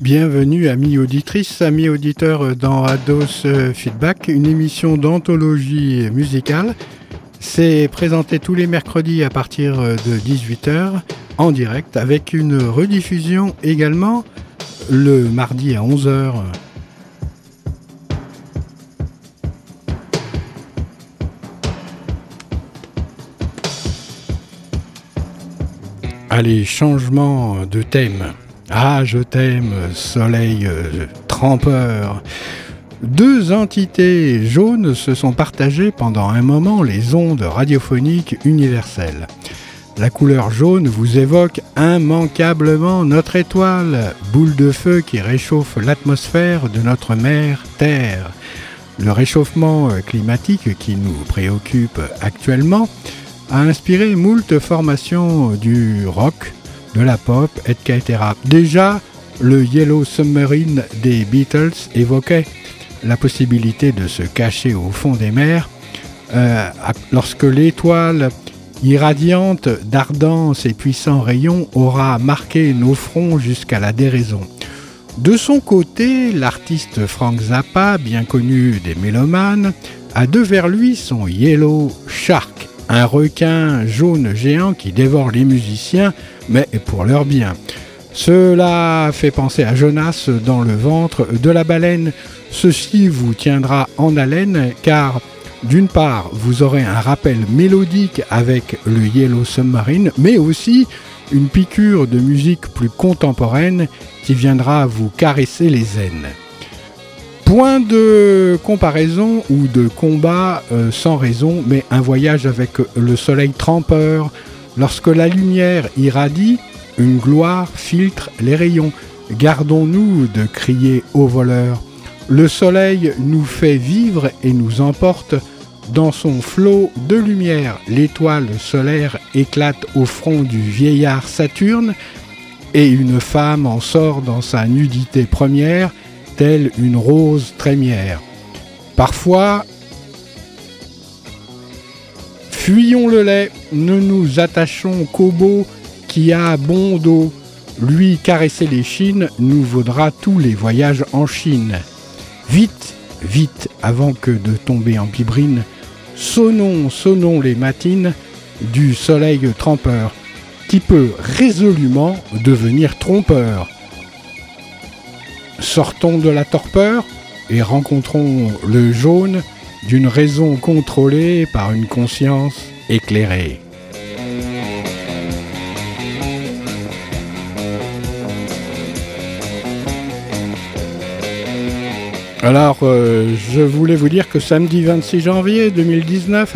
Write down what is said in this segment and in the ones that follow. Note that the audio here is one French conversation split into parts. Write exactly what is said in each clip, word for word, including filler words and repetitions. Bienvenue amis auditrices, amis auditeurs dans Ados Feedback, une émission d'anthologie musicale. C'est présenté tous les mercredis à partir de dix-huit heures en direct, avec une rediffusion également le mardi à onze heures. Allez, changement de thème. Ah, je t'aime, Soleil euh, Trempeur. Deux entités jaunes se sont partagées pendant un moment les ondes radiophoniques universelles. La couleur jaune vous évoque immanquablement notre étoile, boule de feu qui réchauffe l'atmosphère de notre mère Terre. Le réchauffement climatique qui nous préoccupe actuellement a inspiré moult formations du rock, de la pop, et cetera. Déjà, le Yellow Submarine des Beatles évoquait la possibilité de se cacher au fond des mers euh, lorsque l'étoile irradiante d'ardents et puissants rayons aura marqué nos fronts jusqu'à la déraison. De son côté, l'artiste Frank Zappa, bien connu des mélomanes, a devers lui son Yellow Shark, un requin jaune géant qui dévore les musiciens, mais pour leur bien. Cela fait penser à Jonas dans le ventre de la baleine. Ceci vous tiendra en haleine car, d'une part, vous aurez un rappel mélodique avec le Yellow Submarine, mais aussi une piqûre de musique plus contemporaine qui viendra vous caresser les aines. Point de comparaison ou de combat euh, sans raison, mais un voyage avec le soleil trempeur. Lorsque la lumière irradie, une gloire filtre les rayons. Gardons-nous de crier au voleur. Le soleil nous fait vivre et nous emporte dans son flot de lumière. L'étoile solaire éclate au front du vieillard Saturne et une femme en sort dans sa nudité première, telle une rose trémière. Parfois, fuyons le lait, ne nous attachons qu'au beau qui a bon dos. Lui caresser les chines nous vaudra tous les voyages en Chine. Vite, vite, avant que de tomber en bibrine, sonnons, sonnons les matines du soleil trempeur, qui peut résolument devenir trompeur. Sortons de la torpeur et rencontrons le jaune d'une raison contrôlée par une conscience éclairée. Alors, euh, je voulais vous dire que samedi vingt-six janvier deux mille dix-neuf,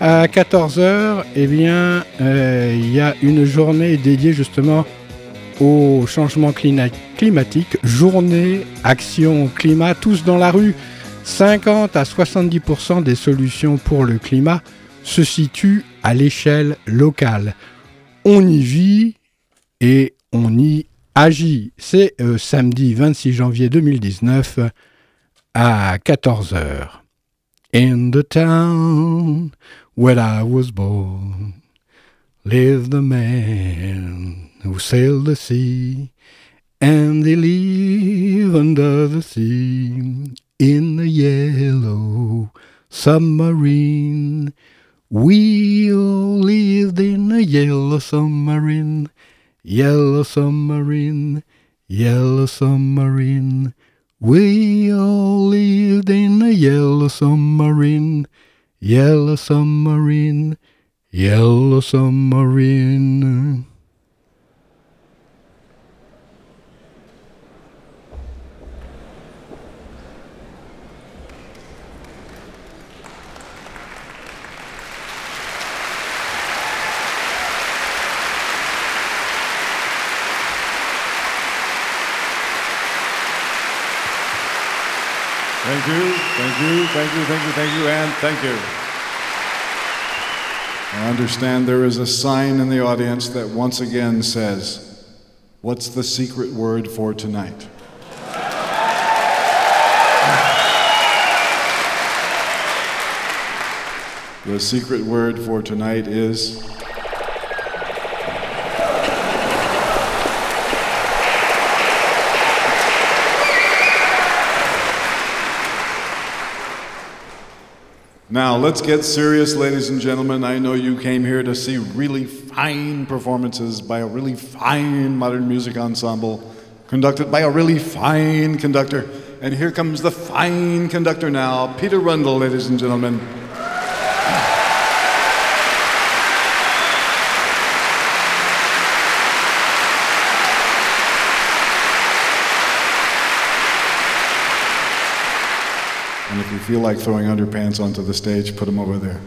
à, à quatorze heures, eh bien, euh, il y a une journée dédiée justement au changement clina- climatique, journée, action, climat, tous dans la rue. cinquante à soixante-dix pour cent des solutions pour le climat se situent à l'échelle locale. On y vit et on y agit. C'est euh, samedi vingt-six janvier deux mille dix-neuf à quatorze heures. In the town where I was born, lived a man who sailed the sea, and he lived under the sea, in a yellow submarine. We all lived in a yellow submarine, yellow submarine, yellow submarine. We all lived in a yellow submarine, yellow submarine, yellow submarine. Thank you, thank you, thank you, thank you, thank you, and thank you. I understand there is a sign in the audience that once again says, What's the secret word for tonight? The secret word for tonight is... Now, let's get serious, ladies and gentlemen. I know you came here to see really fine performances by a really fine modern music ensemble conducted by a really fine conductor. And here comes the fine conductor now, Peter Rundle, ladies and gentlemen. And if you feel like throwing underpants onto the stage, put them over there.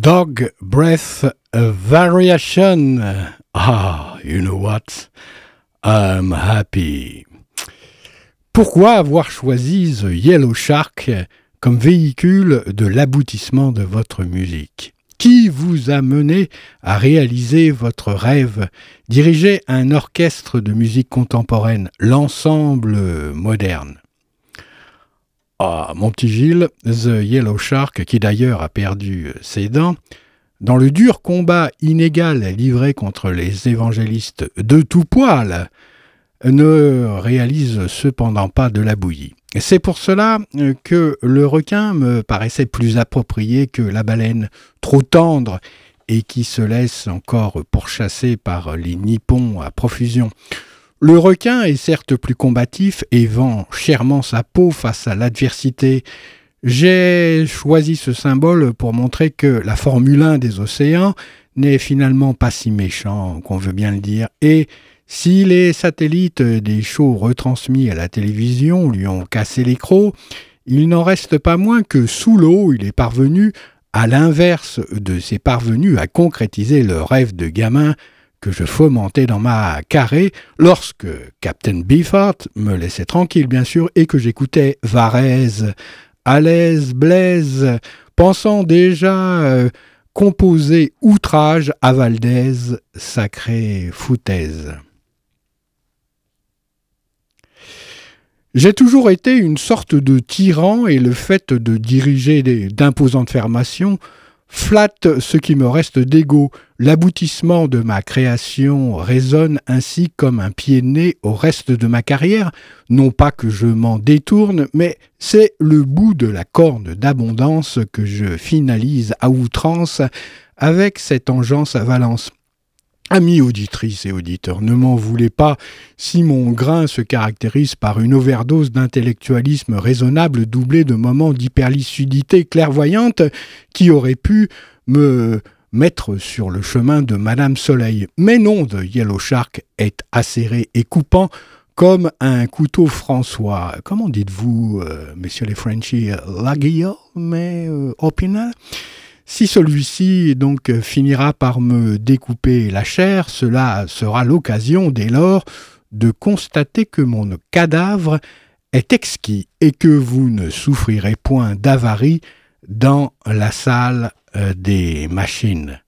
Dog Breath Variation. Ah, you know what? I'm happy. Pourquoi avoir choisi The Yellow Shark comme véhicule de l'aboutissement de votre musique? Qui vous a mené à réaliser votre rêve? Diriger un orchestre de musique contemporaine, l'ensemble moderne. Ah, mon petit Gilles, The Yellow Shark, qui d'ailleurs a perdu ses dents, dans le dur combat inégal livré contre les évangélistes de tout poil, ne réalise cependant pas de la bouillie. C'est pour cela que le requin me paraissait plus approprié que la baleine, trop tendre et qui se laisse encore pourchasser par les nippons à profusion. Le requin est certes plus combatif et vend chèrement sa peau face à l'adversité. J'ai choisi ce symbole pour montrer que la Formule un des océans n'est finalement pas si méchant, qu'on veut bien le dire. Et si les satellites des shows retransmis à la télévision lui ont cassé les crocs, il n'en reste pas moins que sous l'eau, il est parvenu, à l'inverse de ses parvenus, à concrétiser le rêve de gamin que je fomentais dans ma carrée lorsque Captain Beefheart me laissait tranquille, bien sûr, et que j'écoutais Varèse, à l'aise, blaise, pensant déjà euh, composer outrage à Valdez, sacrée foutaise. J'ai toujours été une sorte de tyran et le fait de diriger des, d'imposantes formations flatte ce qui me reste d'ego. L'aboutissement de ma création résonne ainsi comme un pied de nez au reste de ma carrière. Non pas que je m'en détourne, mais c'est le bout de la corne d'abondance que je finalise à outrance avec cette engeance à Valence. Amis auditrices et auditeurs, ne m'en voulez pas si mon grain se caractérise par une overdose d'intellectualisme raisonnable doublé de moments d'hyperlucidité clairvoyante qui auraient pu me mettre sur le chemin de Madame Soleil. Mais non, The Yellow Shark est acéré et coupant comme un couteau François. Comment dites-vous, euh, messieurs les Frenchies, Laguiole, mais euh, Opinel ? Si celui-ci donc finira par me découper la chair, cela sera l'occasion dès lors de constater que mon cadavre est exquis et que vous ne souffrirez point d'avarie dans la salle des machines.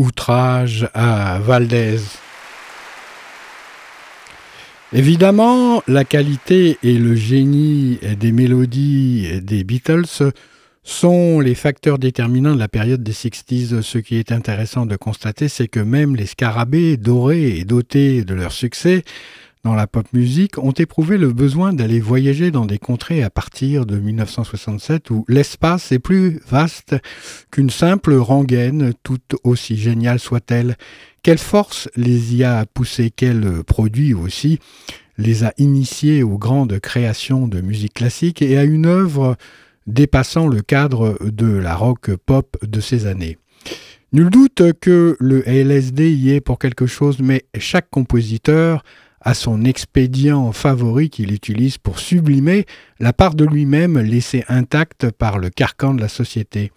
Outrage à Valdez. Évidemment, la qualité et le génie des mélodies des Beatles sont les facteurs déterminants de la période des sixties. Ce qui est intéressant de constater, c'est que même les scarabées dorés et dotés de leur succès dans la pop music ont éprouvé le besoin d'aller voyager dans des contrées à partir de dix-neuf cent soixante-sept où l'espace est plus vaste qu'une simple rengaine, tout aussi géniale soit-elle. Quelle force les y a poussés, quel produit aussi les a initiés aux grandes créations de musique classique et à une œuvre dépassant le cadre de la rock pop de ces années. Nul doute que le L S D y est pour quelque chose, mais chaque compositeur à son expédient favori qu'il utilise pour sublimer la part de lui-même laissée intacte par le carcan de la société.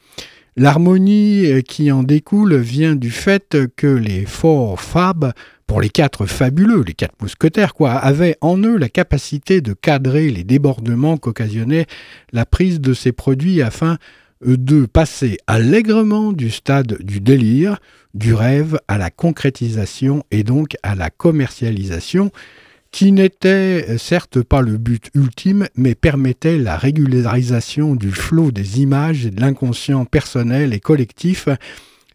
L'harmonie qui en découle vient du fait que les Four Fab, pour les quatre fabuleux, les quatre mousquetaires quoi, avaient en eux la capacité de cadrer les débordements qu'occasionnait la prise de ces produits afin de passer allègrement du stade du délire, du rêve à la concrétisation et donc à la commercialisation, qui n'était certes pas le but ultime, mais permettait la régularisation du flot des images et de l'inconscient personnel et collectif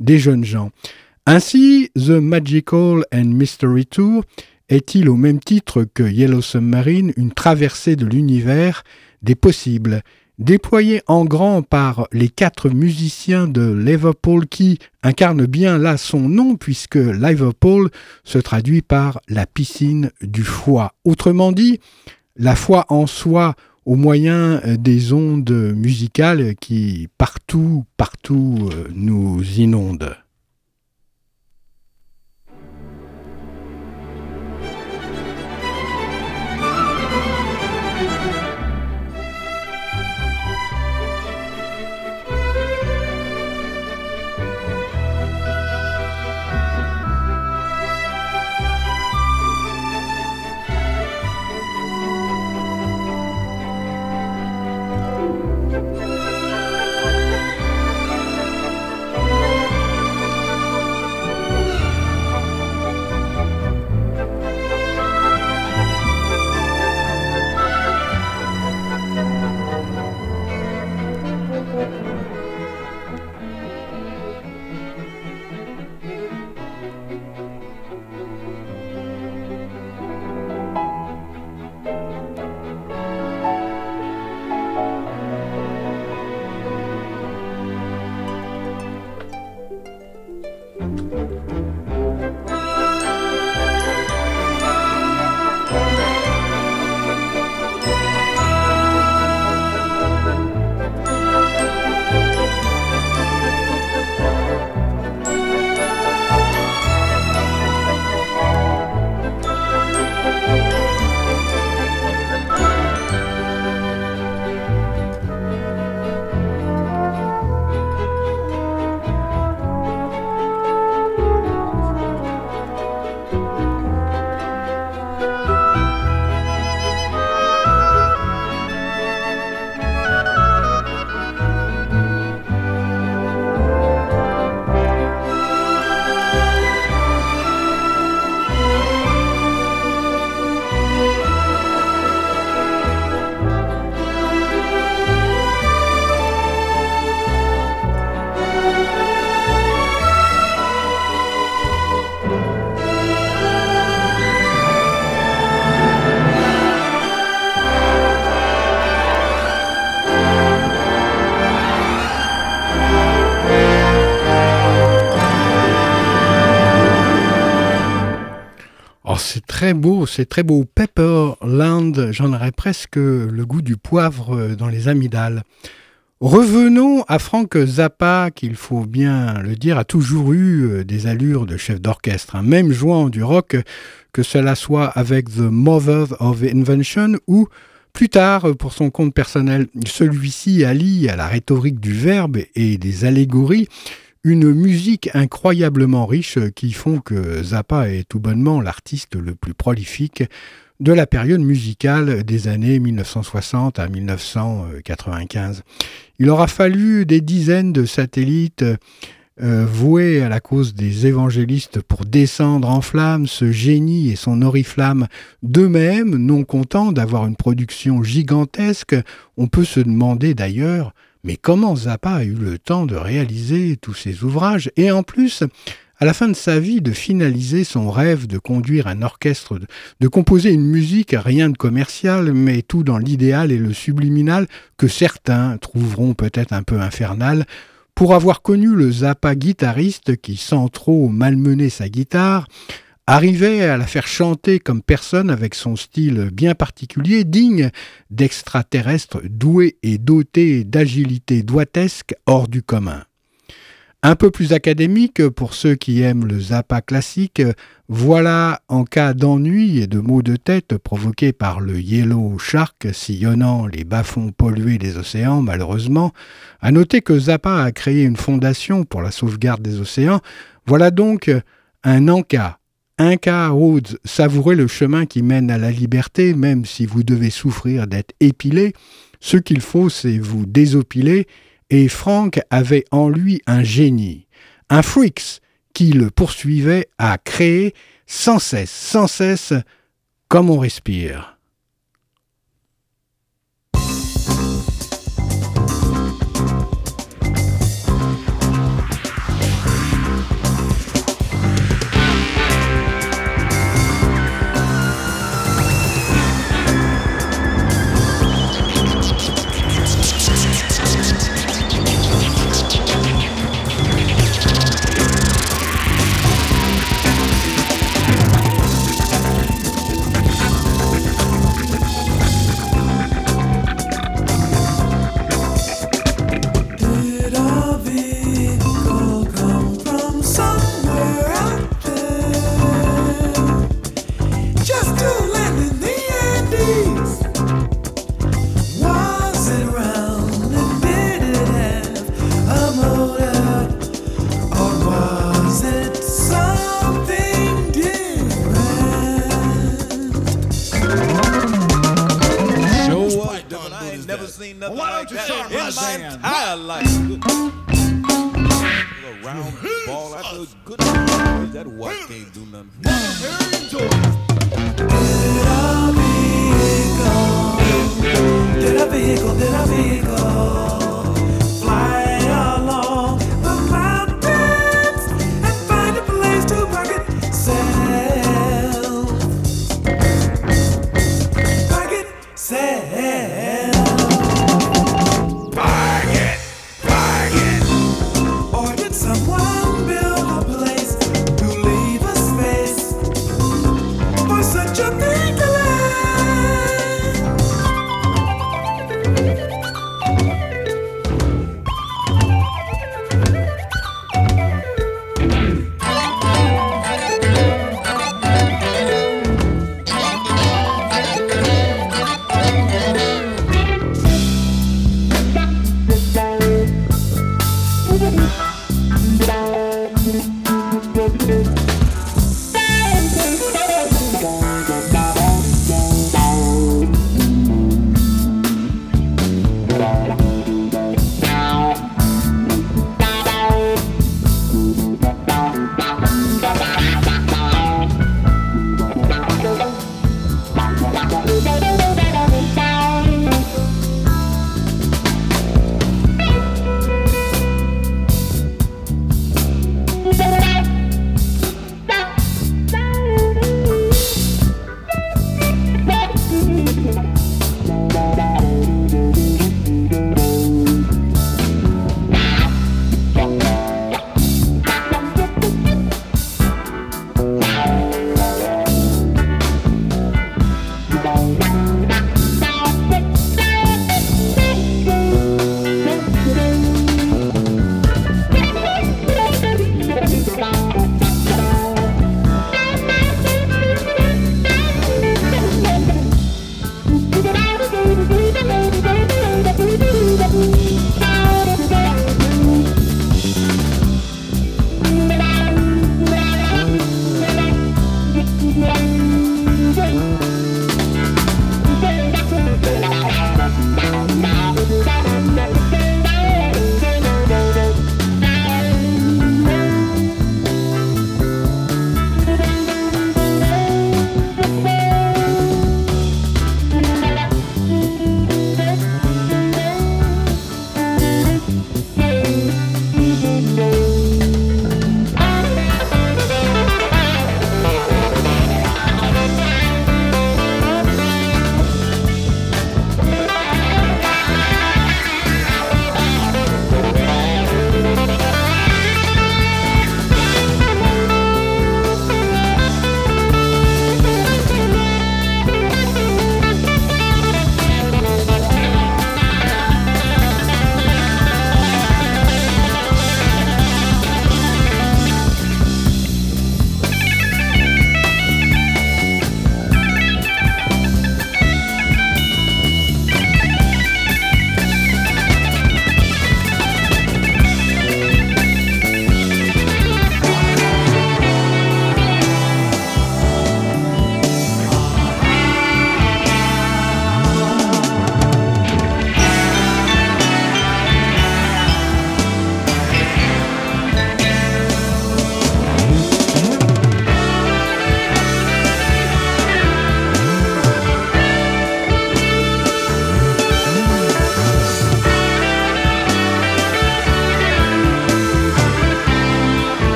des jeunes gens. Ainsi, The Magical and Mystery Tour est-il au même titre que Yellow Submarine une traversée de l'univers des possibles ? Déployé en grand par les quatre musiciens de Liverpool qui incarnent bien là son nom puisque Liverpool se traduit par la piscine du foie. Autrement dit, la foi en soi au moyen des ondes musicales qui partout, partout nous inondent. Très beau, c'est très beau. Pepperland, j'en aurais presque le goût du poivre dans les amygdales. Revenons à Frank Zappa, qu'il faut bien le dire, a toujours eu des allures de chef d'orchestre, hein, même jouant du rock, que cela soit avec The Mother of Invention ou plus tard, pour son compte personnel. Celui-ci allie à la rhétorique du verbe et des allégories une musique incroyablement riche qui font que Zappa est tout bonnement l'artiste le plus prolifique de la période musicale des années mille neuf cent soixante à mille neuf cent quatre-vingt-quinze. Il aura fallu des dizaines de satellites euh, voués à la cause des évangélistes pour descendre en flammes ce génie et son oriflamme. D'eux-mêmes, non contents d'avoir une production gigantesque, on peut se demander d'ailleurs mais comment Zappa a eu le temps de réaliser tous ses ouvrages et en plus, à la fin de sa vie, de finaliser son rêve de conduire un orchestre, de composer une musique, rien de commercial, mais tout dans l'idéal et le subliminal que certains trouveront peut-être un peu infernal. Pour avoir connu le Zappa guitariste qui, sans trop malmener sa guitare, arrivait à la faire chanter comme personne avec son style bien particulier, digne d'extraterrestres doués et dotés d'agilité doitesque hors du commun. Un peu plus académique, pour ceux qui aiment le Zappa classique, voilà en cas d'ennui et de maux de tête provoqués par le Yellow Shark sillonnant les bas-fonds pollués des océans, malheureusement. À noter que Zappa a créé une fondation pour la sauvegarde des océans. Voilà donc un en cas. Un cas, Rhodes, savourez le chemin qui mène à la liberté, même si vous devez souffrir d'être épilé. Ce qu'il faut, c'est vous désopiler. Et Frank avait en lui un génie, un freaks qui le poursuivait à créer sans cesse, sans cesse, comme on respire. greatest shark in my entire life. A round ball, I feel good. That white can't do nothing. Did I vehicle, did I vehicle, fly along the mountains and find a place to park itself. Park itself.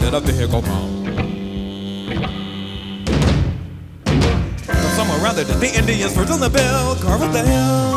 Dead of the vehicle bomb. From somewhere around there, the Indians were on the bill, carve up the hill.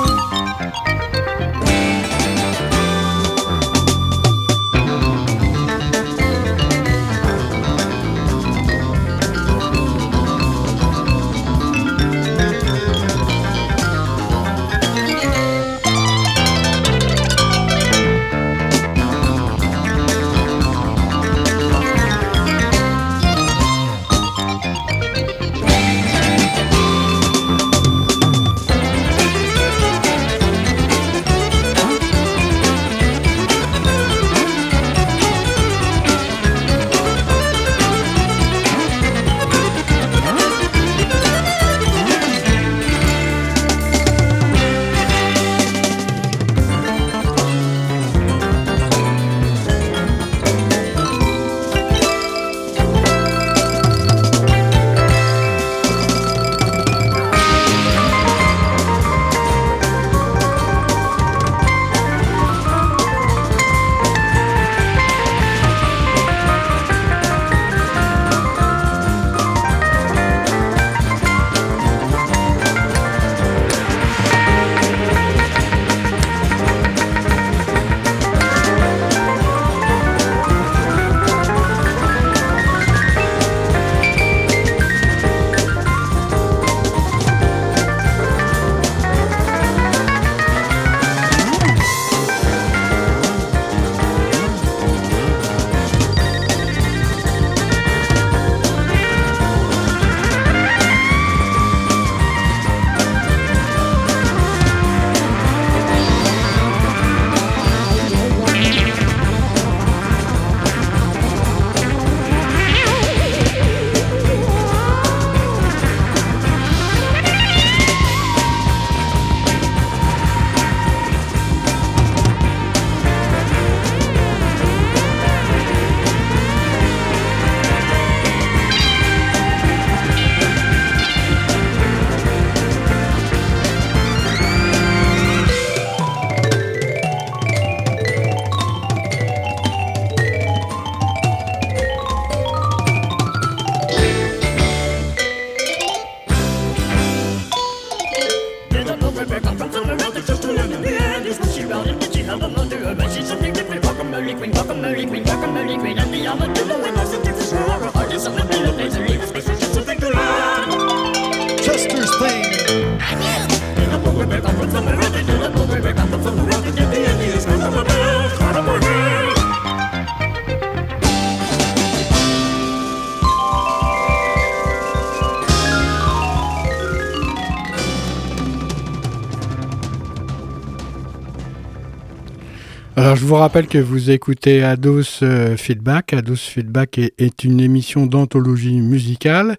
Alors je vous rappelle que vous écoutez Ados Feedback. Ados Feedback est, est une émission d'anthologie musicale.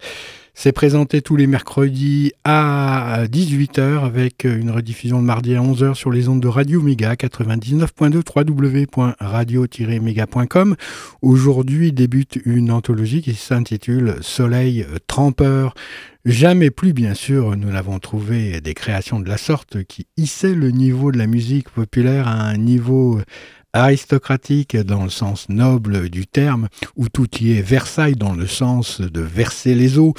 C'est présenté tous les mercredis à dix-huit heures avec une rediffusion le mardi à onze heures sur les ondes de Radio-Mega quatre-vingt-dix-neuf point deux w w w point radio tiret mega point com. Aujourd'hui débute une anthologie qui s'intitule Soleil Trempeur. Jamais plus, bien sûr, nous n'avons trouvé des créations de la sorte qui hissaient le niveau de la musique populaire à un niveau aristocratique dans le sens noble du terme, où tout y est Versailles dans le sens de verser les eaux.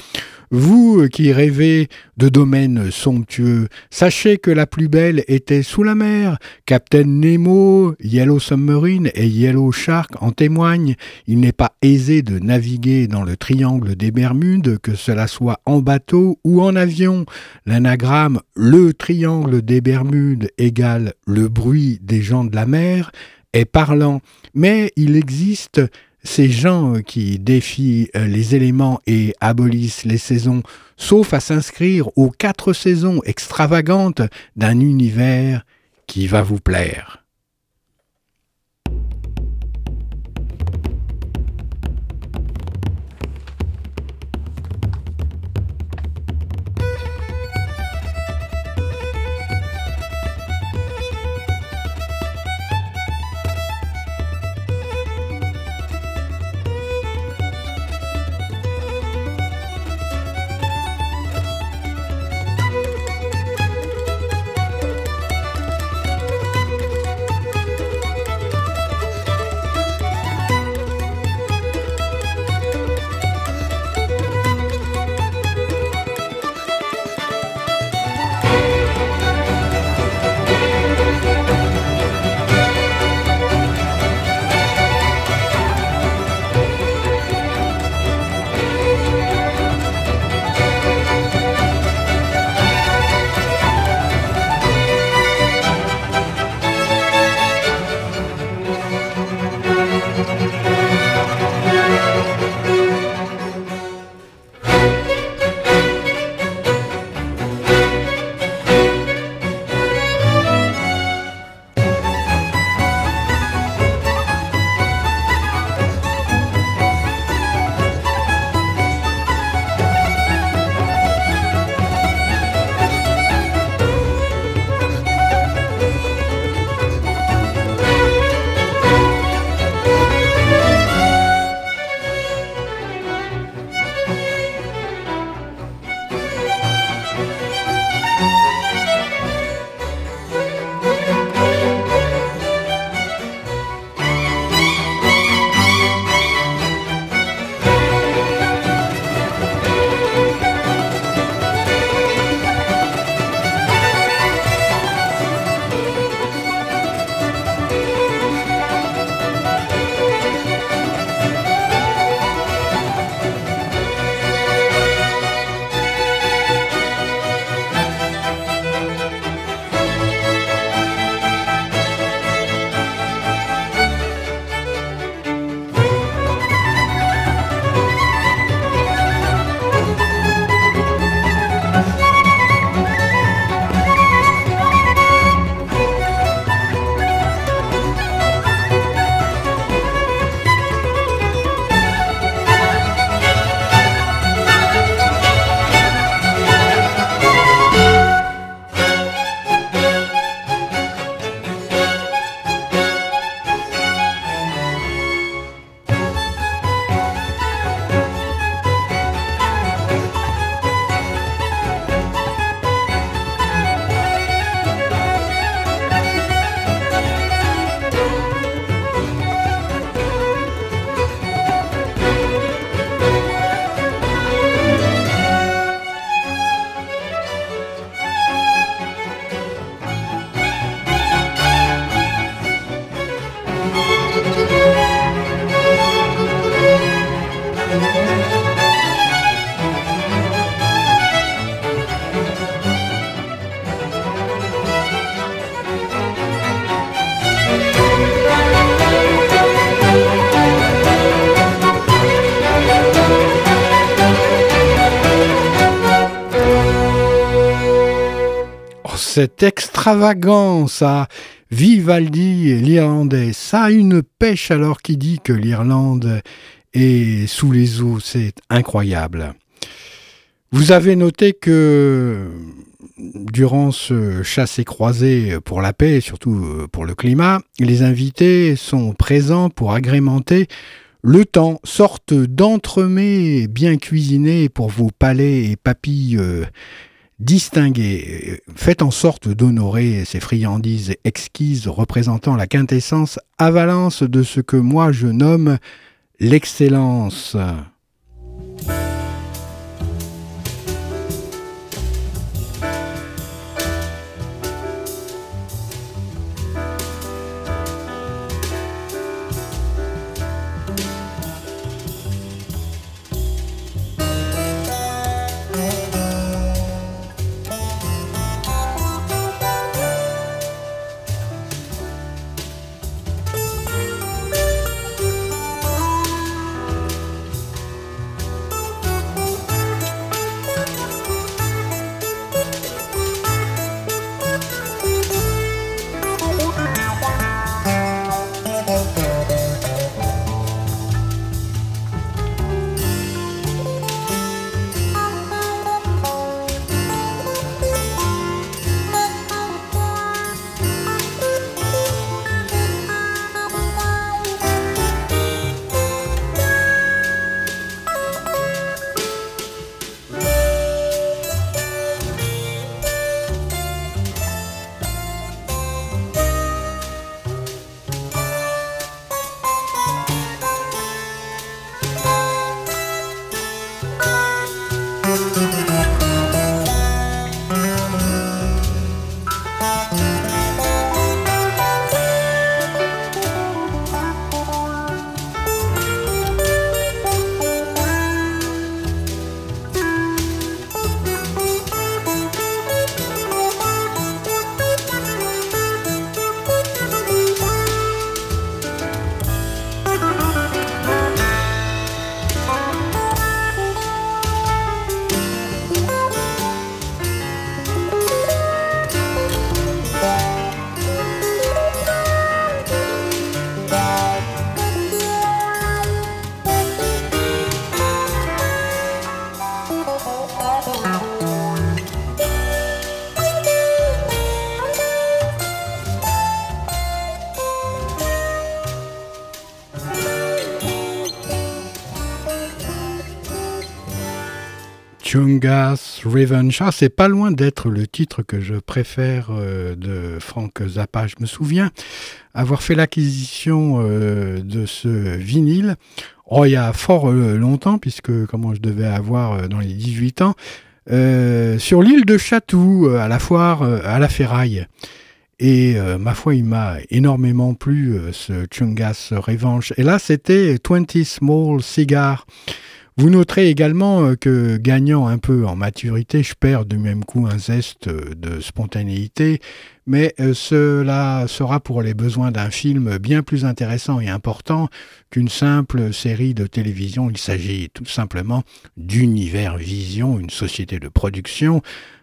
Vous qui rêvez de domaines somptueux, sachez que la plus belle était sous la mer. Captain Nemo, Yellow Submarine et Yellow Shark en témoignent. Il n'est pas aisé de naviguer dans le triangle des Bermudes, que cela soit en bateau ou en avion. L'anagramme « Le triangle des Bermudes » égale le bruit des gens de la mer est parlant, mais il existe ces gens qui défient les éléments et abolissent les saisons, sauf à s'inscrire aux quatre saisons extravagantes d'un univers qui va vous plaire. cette extravagance à Vivaldi et l'Irlandais. Ça a une pêche alors qui dit que l'Irlande est sous les eaux, c'est incroyable. Vous avez noté que Durance chasse et croisée pour la paix, et surtout pour le climat, les invités sont présents pour agrémenter le temps, sorte d'entremets bien cuisinés pour vos palais et papilles distinguées. Faites en sorte d'honorer ces friandises exquises représentant la quintessence à Valence de ce que moi je nomme l'excellence. Chungas Revenge, ah, c'est pas loin d'être le titre que je préfère euh, de Frank Zappa. Je me souviens avoir fait l'acquisition euh, de ce vinyle oh, il y a fort euh, longtemps, puisque comment je devais avoir euh, dans les dix-huit ans, euh, sur l'île de Chatou, euh, à la foire, euh, à la ferraille. Et euh, ma foi, il m'a énormément plu euh, ce Chungas Revenge. Et là, c'était vingt Small Cigars. Vous noterez également que, gagnant un peu en maturité, je perds du même coup un zeste de spontanéité, mais cela sera pour les besoins d'un film bien plus intéressant et important qu'une simple série de télévision. Il s'agit tout simplement d'Univers Vision, une société de production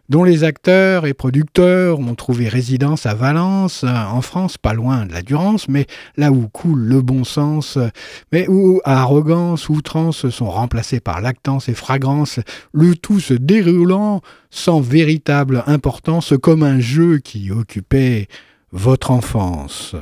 dont les acteurs et producteurs ont trouvé résidence à Valence, en France, pas loin de la Durance, mais là où coule le bon sens, mais où arrogance, outrance sont remplacées par lactance et fragrance, le tout se déroulant sans véritable importance, comme un jeu qui occupait votre enfance.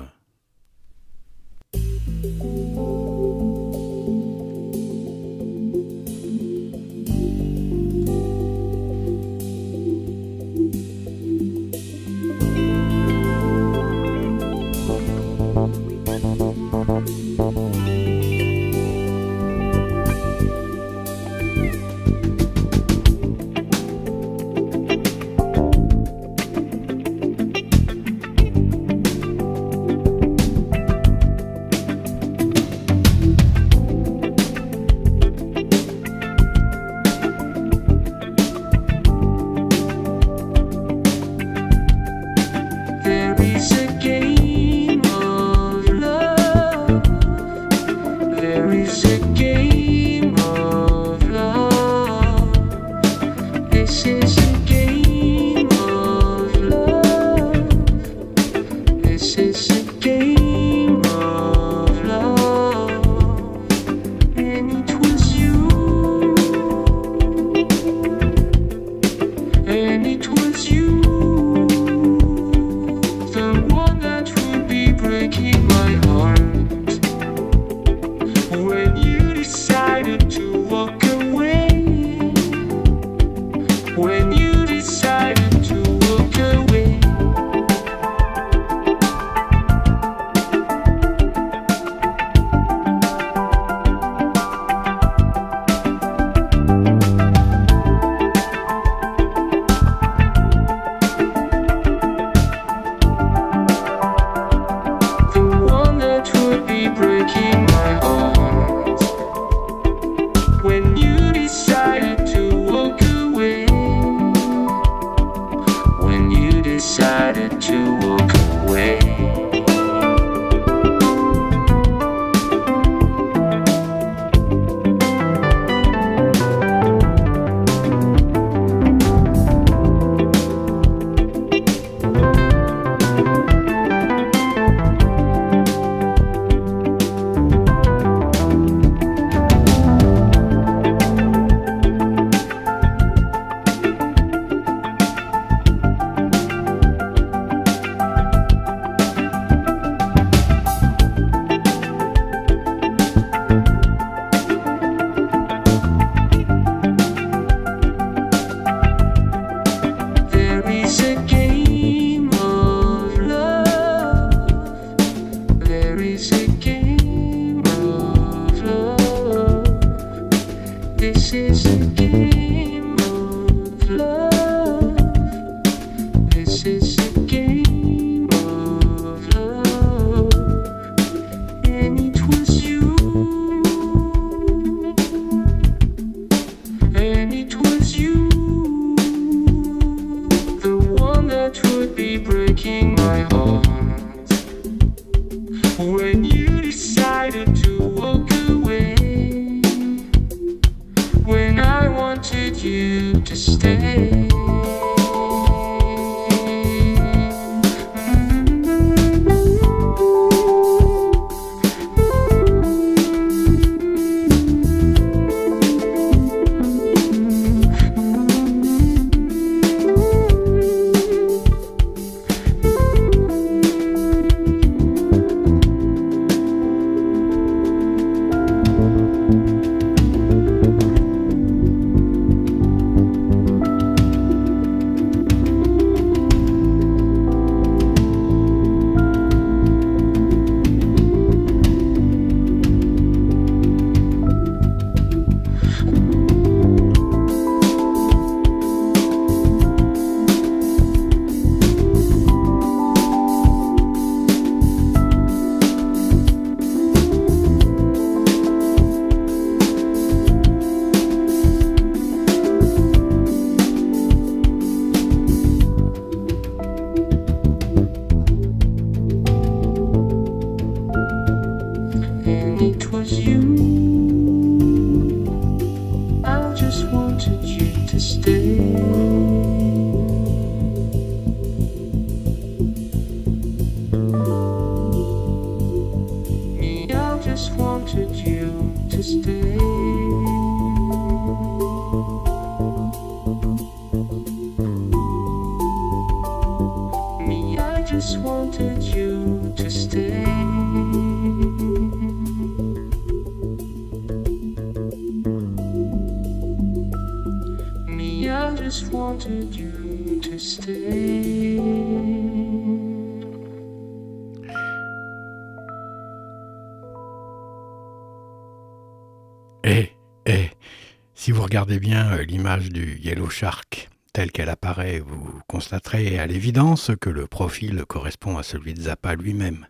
Regardez bien l'image du Yellow Shark telle qu'elle apparaît, vous constaterez à l'évidence que le profil correspond à celui de Zappa lui-même.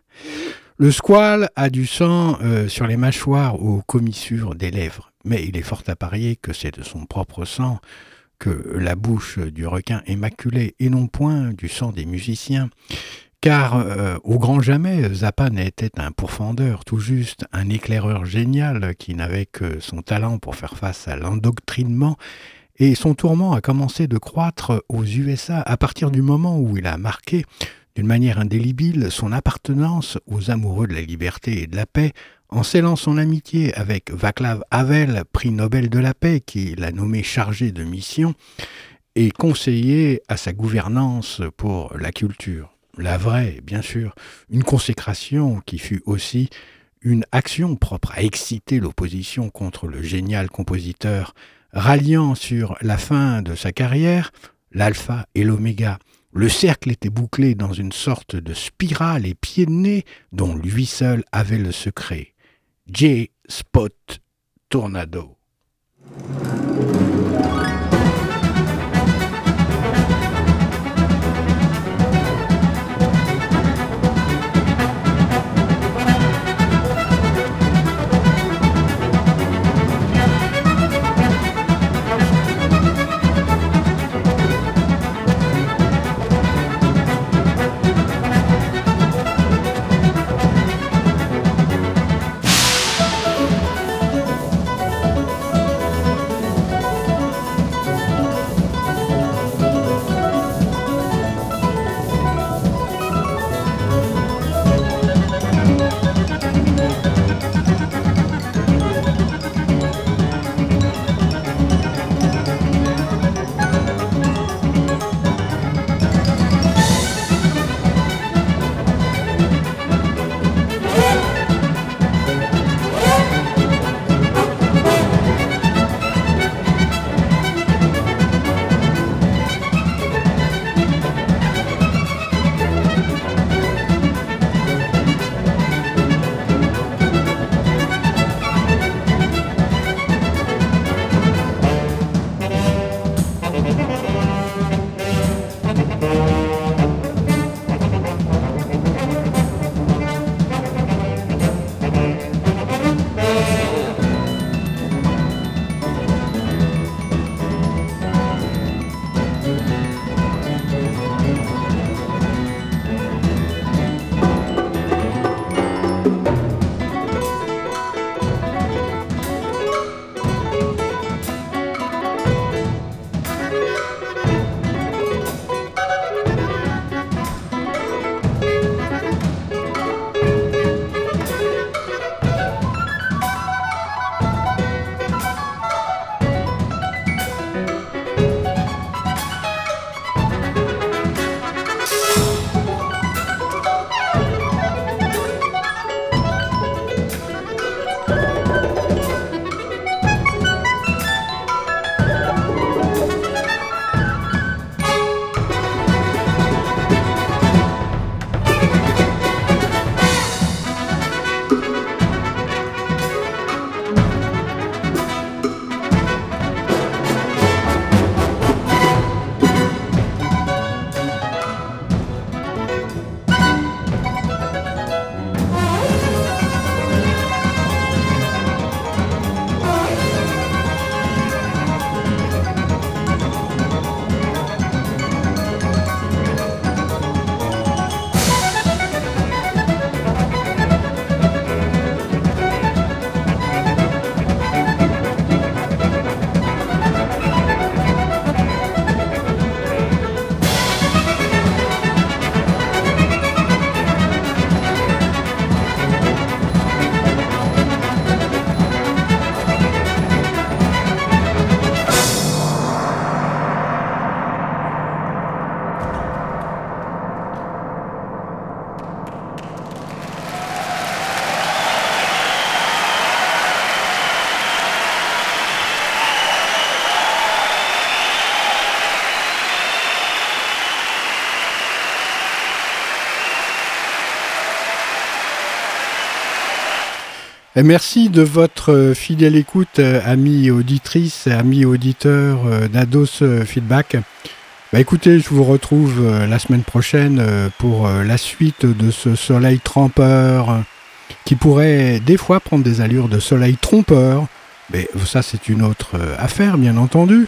Le squale a du sang euh, sur les mâchoires ou aux commissures des lèvres, mais il est fort à parier que c'est de son propre sang que la bouche du requin est maculée et non point du sang des musiciens. Car euh, au grand jamais, Zappa n'était un pourfendeur, tout juste un éclaireur génial qui n'avait que son talent pour faire face à l'endoctrinement, et son tourment a commencé de croître aux U S A à partir du moment où il a marqué d'une manière indélébile son appartenance aux amoureux de la liberté et de la paix, en scellant son amitié avec Vaclav Havel, prix Nobel de la paix, qui l'a nommé chargé de mission, et conseiller à sa gouvernance pour la culture. La vraie, bien sûr, une consécration qui fut aussi une action propre à exciter l'opposition contre le génial compositeur, ralliant sur la fin de sa carrière l'alpha et l'oméga. Le cercle était bouclé dans une sorte de spirale et pied de nez dont lui seul avait le secret. J-Spot, Tornado. Merci de votre fidèle écoute, amis auditrices, amis auditeurs d'Ados Feedback. Bah écoutez, je vous retrouve la semaine prochaine pour la suite de ce Soleil Trempeur qui pourrait des fois prendre des allures de Soleil Trompeur. Mais ça, c'est une autre affaire, bien entendu.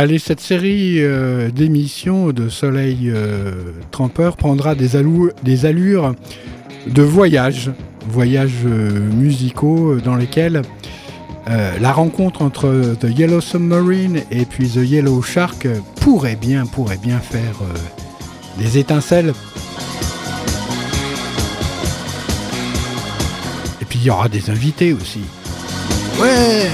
Allez, cette série euh, d'émissions de Soleil euh, Trempeur prendra des, allou- des allures de voyages, voyages euh, musicaux euh, dans lesquels euh, la rencontre entre The Yellow Submarine et puis The Yellow Shark pourrait bien, pourrait bien faire euh, des étincelles. Et puis il y aura des invités aussi. Ouais!